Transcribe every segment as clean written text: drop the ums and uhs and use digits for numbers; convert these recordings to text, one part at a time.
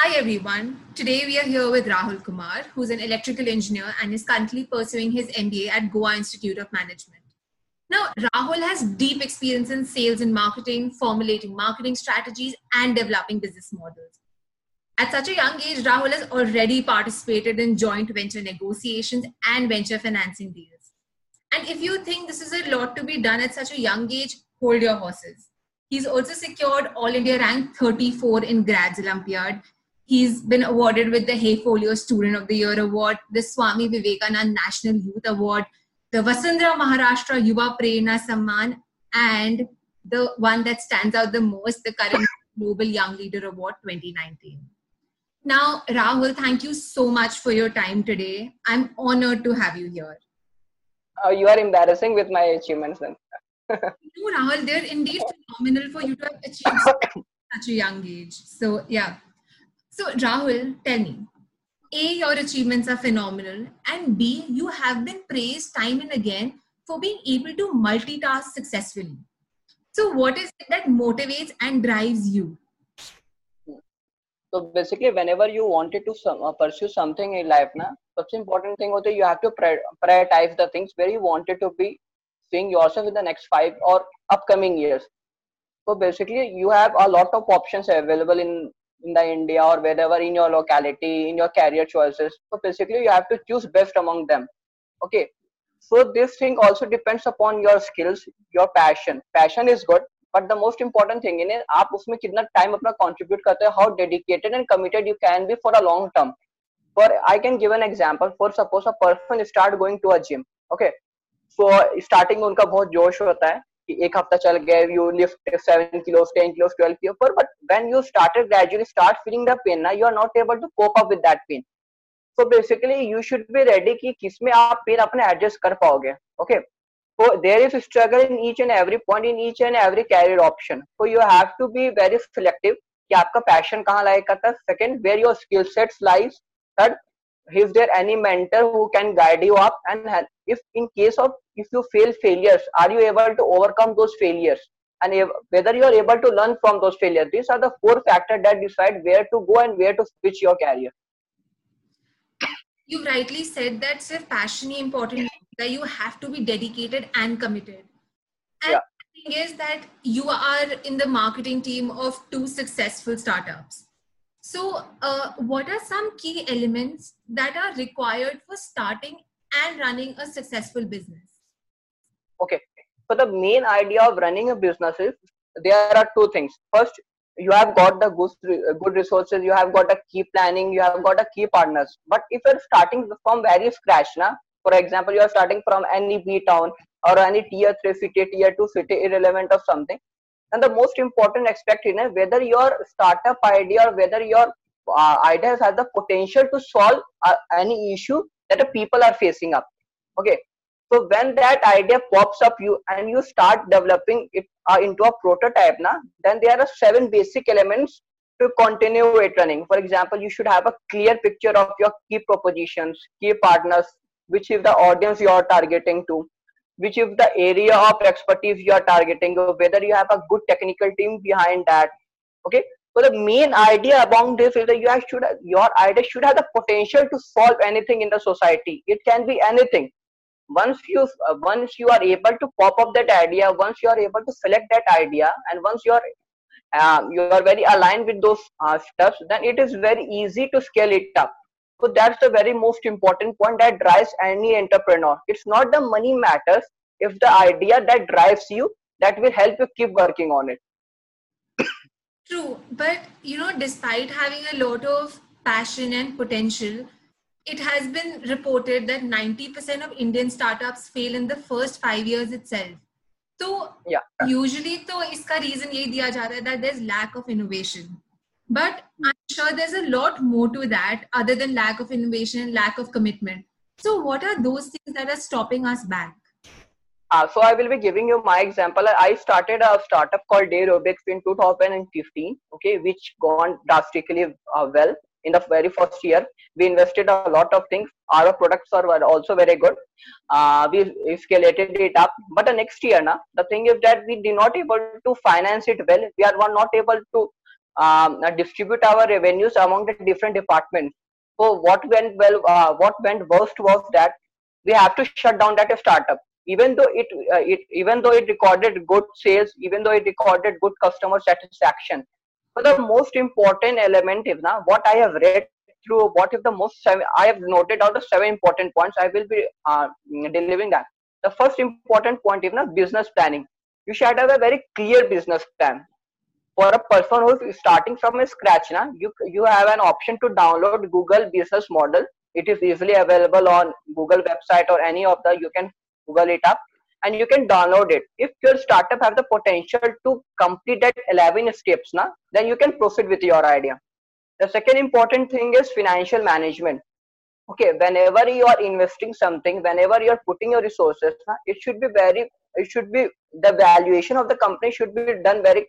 Hi everyone, today we are here with Rahul Kumar, who's an electrical engineer and is currently pursuing his MBA at Goa Institute of Management. Now, Rahul has deep experience in sales and marketing, formulating marketing strategies and developing business models. At such a young age, Rahul has already participated in joint venture negotiations and venture financing deals. And if you think this is a lot to be done at such a young age, hold your horses. He's also secured All India rank 34 in Graz Olympiad. He's been awarded with the Hey Folio Student of the Year Award, the Swami Vivekananda National Youth Award, the Vasundhara Maharashtra Yuva Prerna Samman, and the one that stands out the most, the Karmaveer Global Young Leader Award 2019. Now, Rahul, thank you so much for your time today. I'm honored to have you here. You are embarrassing with my achievements then. No, Rahul, they're indeed phenomenal for you to have achieved such a young age. So, yeah. So Rahul, tell me, A, your achievements are phenomenal, and B, you have been praised time and again for being able to multitask successfully. So what is it that motivates and drives you? So basically, whenever you wanted to pursue something in life, na, such important thing is you have to prioritize the things where you wanted to be seeing yourself in the next 5 or upcoming years. So basically, you have a lot of options available in the India or wherever in your locality, in your career choices. So basically you have to choose best among them. Okay. So this thing also depends upon your skills, your passion. Passion is good, but the most important thing is aap usme kitna time apna contribute karte ho, how dedicated and committed you can be for a long term. For I can give an example. For suppose a person start going to a gym. Okay. So starting mein unka bahut josh hota hai. एक हफ्ता चल गया, you lift 7 kilos, 10 kilos, 12 kilos, but when you gradually start feeling the pain, you are not able to cope up with that pain. So basically, you should be ready कि किसमें आप pain अपने adjust कर पाओगे, okay? So there is struggle in each and every point, in each and every career option. So you have to be very selective कि आपका passion कहाँ lie करता है. Second, where your skill sets lies. Third, is there any mentor who can guide you up, and if in case of if you fail failures, are you able to overcome those failures, and whether you are able to learn from those failures? These are the 4 factors that decide where to go and where to switch your career. You rightly said that sir, passion is important, that you have to be dedicated and committed. And yeah. The thing is that you are in the marketing team of 2 successful startups. So, what are some key elements that are required for starting and running a successful business? Okay. So, the main idea of running a business is there are 2 things. First, you have got the good resources, you have got a key planning, you have got a key partners. But if you're starting from very scratch, na, for example, you are starting from any B town or any tier 3 city, tier 2 city, irrelevant of something. And the most important aspect is whether your startup idea or whether your ideas have the potential to solve any issue that the people are facing up. Okay. So when that idea pops up you and you start developing it into a prototype, na, then there are 7 basic elements to continue it running. For example, you should have a clear picture of your key propositions, key partners, which is the audience you are targeting to. Which is the area of expertise you are targeting, whether you have a good technical team behind that. Okay. So the main idea about this is that your idea should have the potential to solve anything in the society. It can be anything. Once you are able to pop up that idea, once you are able to select that idea, and once you are very aligned with those steps, then it is very easy to scale it up. So that's the very most important point that drives any entrepreneur. It's not the money matters, if the idea that drives you, that will help you keep working on it. True, but despite having a lot of passion and potential, it has been reported that 90% of Indian startups fail in the first 5 years itself. So yeah. Usually toh iska reason yehi diya jata hai that there's lack of innovation. But I'm sure there's a lot more to that other than lack of innovation and lack of commitment. So what are those things that are stopping us back? So I will be giving you my example. I started a startup called Dayrobics in 2015, okay, which gone drastically well in the very first year. We invested a lot of things. Our products were also very good. We escalated it up. But the next year, the thing is that we did not able to finance it well. We are not able to distribute our revenues among the different departments. So what went worst was that we have to shut down that startup, even though it recorded good sales, even though it recorded good customer satisfaction. But the most important element is now what I have read through. What if the most I have noted out the 7 important points. I will be delivering that. The first important point is now business planning. You should have a very clear business plan. For a person who is starting from scratch, na, you have an option to download Google business model. It is easily available on Google website or any of the, you can Google it up and you can download it. If your startup has the potential to complete that 11 steps, na, then you can proceed with your idea. The second important thing is financial management. Okay, whenever you are investing something, whenever you are putting your resources, the valuation of the company should be done very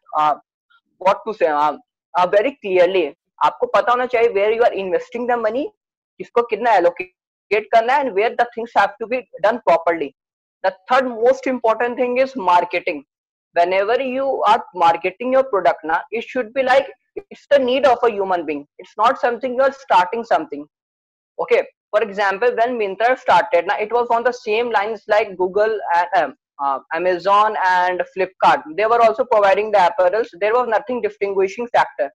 clearly. आपको पता होना चाहिए where you are investing the money, किसको कितना allocate करना है, and where the things have to be done properly. The third most important thing is marketing. Whenever you are marketing your product, na, it should be like it's the need of a human being. It's not something you are starting something. Okay, for example, when Myntra started, now it was on the same lines like Google and Amazon and Flipkart. They were also providing the apparel. There was nothing distinguishing factor.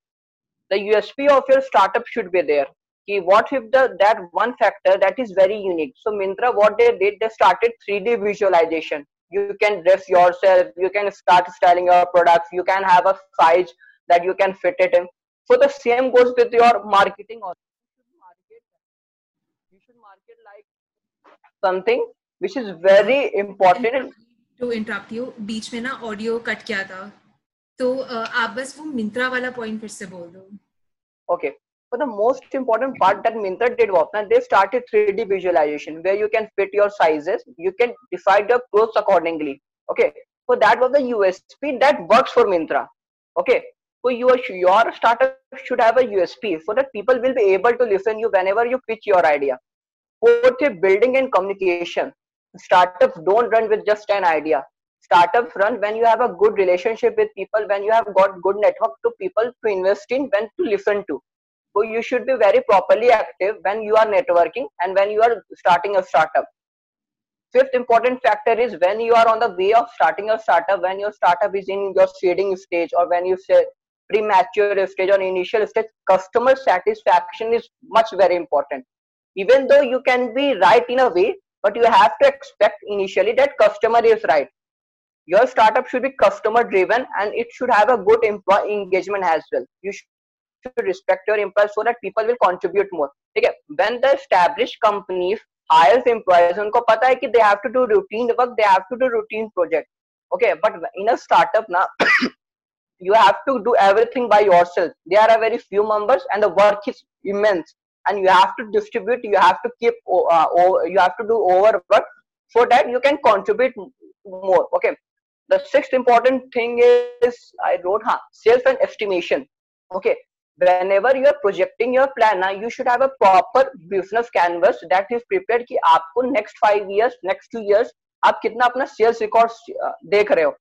The USP of your startup should be there. Okay, what if that one factor that is very unique? So Myntra, what they did, they started 3D visualization. You can dress yourself. You can start styling your products. You can have a size that you can fit it in. So the same goes with your marketing also. Market like something which is very important. To interrupt you, बीच में ना audio cut किया था, तो आप बस वो Myntra वाला point फिर से बोल दो. Okay, but the most important part that Myntra did was that they started 3D visualization where you can fit your sizes, you can decide your clothes accordingly. Okay, so that was the USP that works for Myntra. Okay. So your startup should have a USP so that people will be able to listen to you whenever you pitch your idea. Fourth is building and communication. Startups don't run with just an idea. Startups run when you have a good relationship with people, when you have got good network to people to invest in, when to listen to. So you should be very properly active when you are networking and when you are starting a startup. Fifth important factor is when you are on the way of starting a startup, when your startup is in your seeding stage or when you say premature stage or initial stage, customer satisfaction is much very important. Even though you can be right in a way, but you have to expect initially that customer is right. Your startup should be customer driven and it should have a good employee engagement as well. You should respect your employees so that people will contribute more. Okay. When the established companies hires employees, unko pata hai ki they have to do routine work, they have to do routine project. Okay, but in a startup na, you have to do everything by yourself. There are very few members and the work is immense. And you have to distribute, you have to keep, you have to do overwork so that you can contribute more. Okay. The sixth important thing is, I wrote, sales and estimation. Okay. Whenever you are projecting your plan, you should have a proper business canvas that is prepared ki aapko next 5 years, next 2 years, aap kitna apna sales records dekh rahe ho.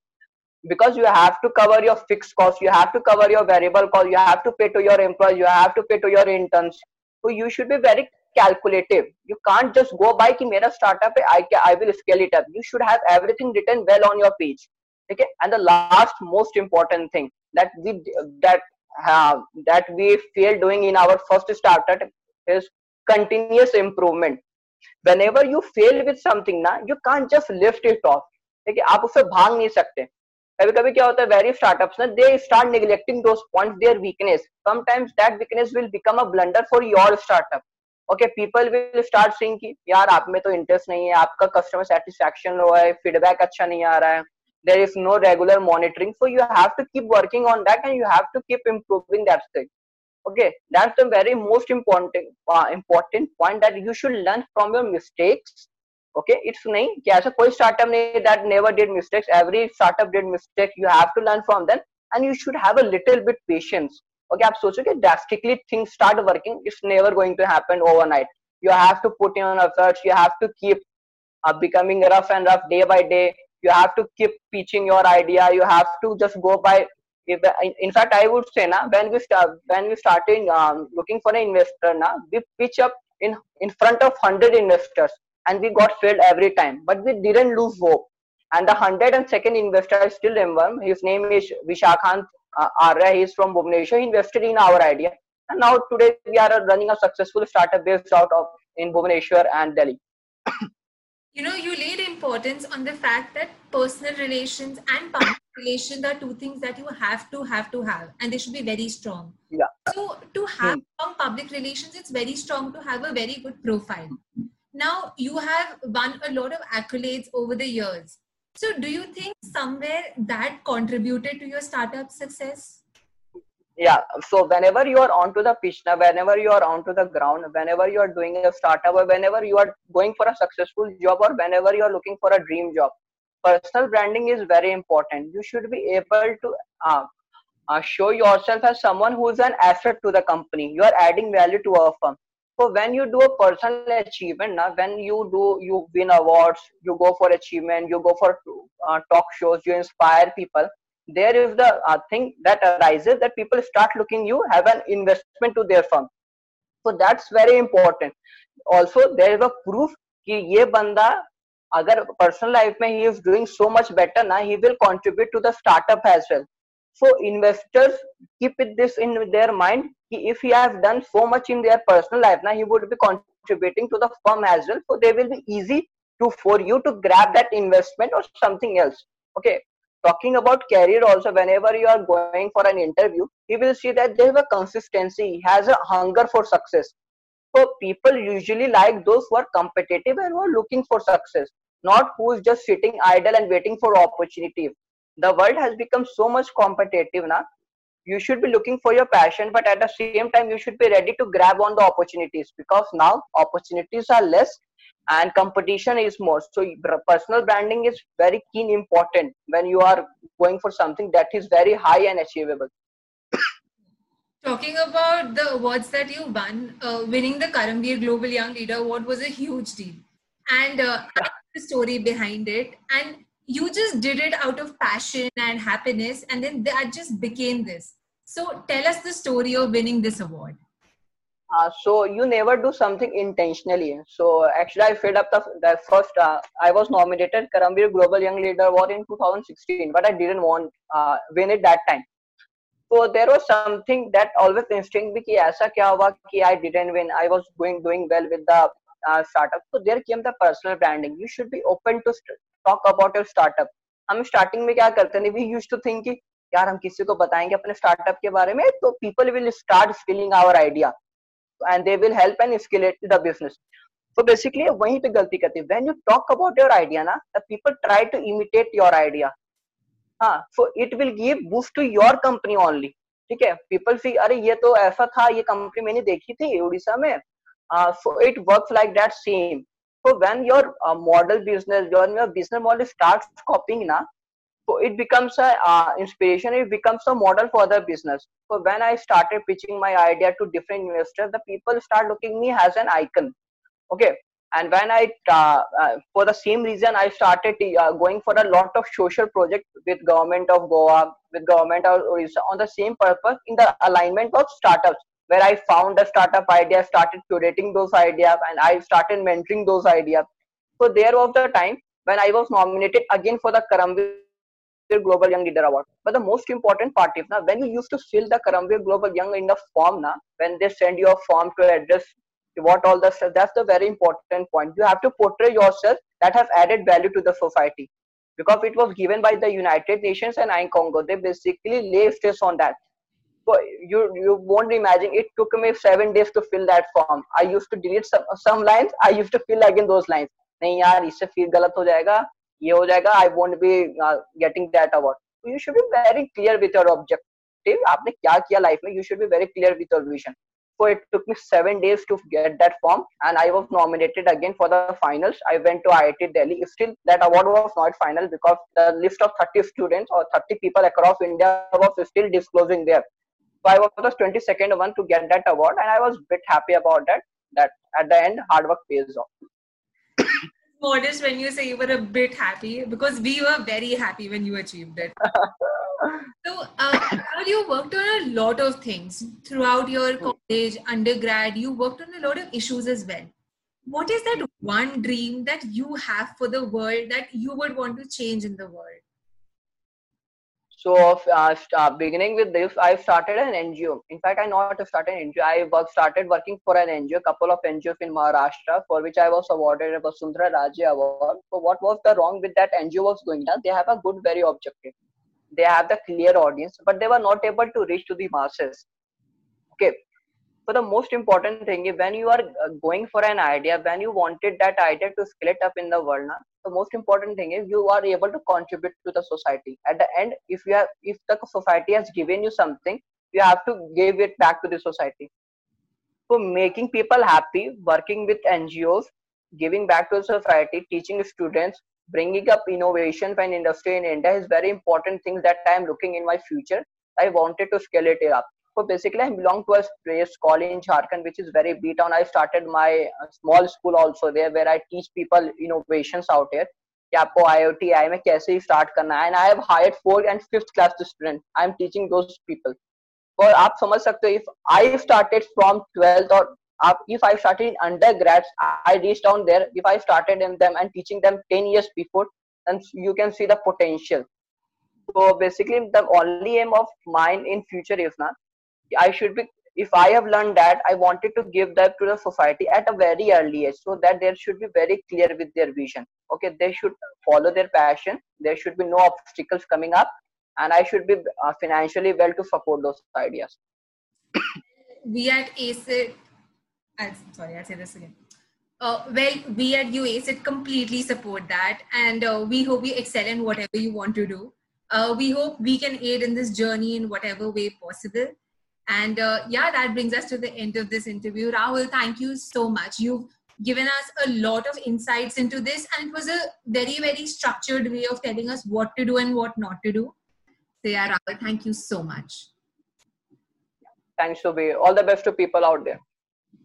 Because you have to cover your fixed costs, you have to cover your variable costs, you have to pay to your employees, you have to pay to your interns. So you should be very calculative. You can't just go by ki mera startup hai, I will scale it up. You should have everything written well on your page. Okay. And the last most important thing that we fail doing in our first startup is continuous improvement. Whenever you fail with something, na, you can't just lift it off. Okay. आप उससे भाग नहीं सकते. कभी-कभी क्या होता है various startups ना, they start neglecting those points, their weakness. Sometimes that weakness will become a blunder for your startup. Okay, people will start saying कि यार आप में तो interest नहीं है, आपका customer satisfaction low है, feedback अच्छा नहीं आ रहा है. There is no regular monitoring, so you have to keep working on that and you have to keep improving that thing. Okay, that's the very most important point that you should learn from your mistakes. Okay, it's nahi ki aisa koi startup nahi that never did mistakes. Every startup did mistakes. You have to learn from them and you should have a little bit patience. Okay, aap socho ki drastically things start working. It's never going to happen overnight. You have to put in efforts. You have to keep becoming rough and rough day by day. You have to keep pitching your idea. You have to just go by in fact, I would say now when we started looking for an investor, now we pitch up in front of 100 investors and we got failed every time, but we didn't lose hope. And the 102nd investor, I still remember, his name is Vishakhant Arya. He is from Bhubaneswar. He invested in our idea. And now today we are running a successful startup based out of in Bhubaneswar and Delhi. You laid importance on the fact that personal relations and public relations are two things that you have to have, and they should be very strong. Yeah. So to have strong public relations, it's very strong to have a very good profile. Now you have won a lot of accolades over the years. So do you think somewhere that contributed to your startup success? Yeah. So whenever you are onto the pitch, whenever you are onto the ground, whenever you are doing a startup, or whenever you are going for a successful job, or whenever you are looking for a dream job, personal branding is very important. You should be able to show yourself as someone who is an asset to the company. You are adding value to our firm. So when you do a personal achievement, when you win awards, you go for achievement, you go for talk shows, you inspire people. There is the thing that arises that people start looking you, have an investment to their firm. So that's very important. Also, there is a proof that this banda, agar personal life mein he is doing so much better, he will contribute to the startup as well. So investors keep this in their mind. If he has done so much in their personal life, he would be contributing to the firm as well. So they will be easy for you to grab that investment or something else. Okay. Talking about career also, whenever you are going for an interview, you will see that there is a consistency. He has a hunger for success. So people usually like those who are competitive and who are looking for success, not who is just sitting idle and waiting for opportunity. The world has become so much competitive now. You should be looking for your passion, but at the same time, you should be ready to grab on the opportunities, because now opportunities are less and competition is more. So personal branding is very keen important when you are going for something that is very high and achievable. Talking about the awards that you won, winning the Karmaveer Global Young Leader Award was a huge deal. And I know the story behind it. And you just did it out of passion and happiness, and then that just became this. So tell us the story of winning this award. So you never do something intentionally. So actually I filled up the first, I was nominated Karmaveer Global Young Leader Award in 2016, but I didn't win it that time. So there was something that always instinct me, aisa kya hua ki I didn't win. I was doing well with the startup. So there came the personal branding. You should be open to talk about your startup. हम starting में क्या करते हैं? We used to think कि यार हम किसी को बताएंगे अपने startup के बारे में, तो people will start stealing our idea and they will help and escalate the business. So basically वहीं पे गलती करते हैं. When you talk about your idea, the people try to imitate your idea. हाँ, so it will give boost to your company only. ठीक है? People see अरे ये तो ऐसा था, ये company मैंने देखी थी उड़ीसा में. So it works like that same. So when your business model starts copying, so it becomes an inspiration, it becomes a model for the business. So when I started pitching my idea to different investors, the people start looking at me as an icon. Okay. And when I, for the same reason, I started going for a lot of social projects with government of Goa, with government of Orissa, on the same purpose in the alignment of startups, where I found a startup idea, started curating those ideas, and I started mentoring those ideas. So there was the time when I was nominated again for the Karmaveer Global Young Leader Award. But the most important part is, when you used to fill the Karmaveer Global Young in the form, when they send you a form to address what all the stuff, that's the very important point. You have to portray yourself that has added value to the society. Because it was given by the United Nations and INCONGO. They basically lay stress on that. So you won't imagine, it took me 7 days to fill that form. I used to delete some lines. I used to fill again those lines. नहीं यार इससे फिर गलत हो जाएगा, ये हो जाएगा. I won't be getting that award. So you should be very clear with your objective. आपने क्या किया लाइफ में? You should be very clear with your vision. So it took me 7 days to get that form, and I was nominated again for the finals. I went to IIT Delhi. Still, that award was not final because the list of 30 students or 30 people across India was still disclosing there. So I was the 22nd one to get that award, and I was a bit happy about that at the end, hard work pays off. modest when you say you were a bit happy, because we were very happy when you achieved it. So, you worked on a lot of things throughout your college, undergrad. You worked on a lot of issues as well. What is that one dream that you have for the world that you would want to change in the world? So, beginning with this, I started an NGO. In fact, I not started an NGO. I started working for an NGO, a couple of NGOs in Maharashtra, for which I was awarded a Vasundhara Rajya Award. So, what was the wrong with that NGO was going down? They have a good, very objective. They have the clear audience, but they were not able to reach to the masses. Okay. So the most important thing is when you are going for an idea, when you wanted that idea to scale up in the world, the most important thing is you are able to contribute to the society. At the end, if the society has given you something, you have to give it back to the society. So making people happy, working with NGOs, giving back to the society, teaching students, bringing up innovation and industry in India is very important things that I am looking in my future. I wanted to scale it up. So basically, I belong to a place called in Jharkhand, which is very B town. I started my small school also there, where I teach people innovations out here. Yapo IoT, I में कैसे start करना है, and I have hired 4th and 5th class students. I am teaching those people. So आप समझ सकते हो, if I started from 12th or if I started in undergrads, I reached down there. If I started in them and teaching them 10 years before, then you can see the potential. So basically, the only aim of mine in future is now, I should be, if I have learned that, I wanted to give that to the society at a very early age, so that they should be very clear with their vision. Okay, they should follow their passion. There should be no obstacles coming up, and I should be financially well to support those ideas. We at ACID, we at UACID completely support that, and we hope you excel in whatever you want to do. We hope we can aid in this journey in whatever way possible. And that brings us to the end of this interview. Rahul, thank you so much. You've given us a lot of insights into this, and it was a very, very structured way of telling us what to do and what not to do. So Rahul, thank you so much. Thanks, Shobhi. All the best to people out there.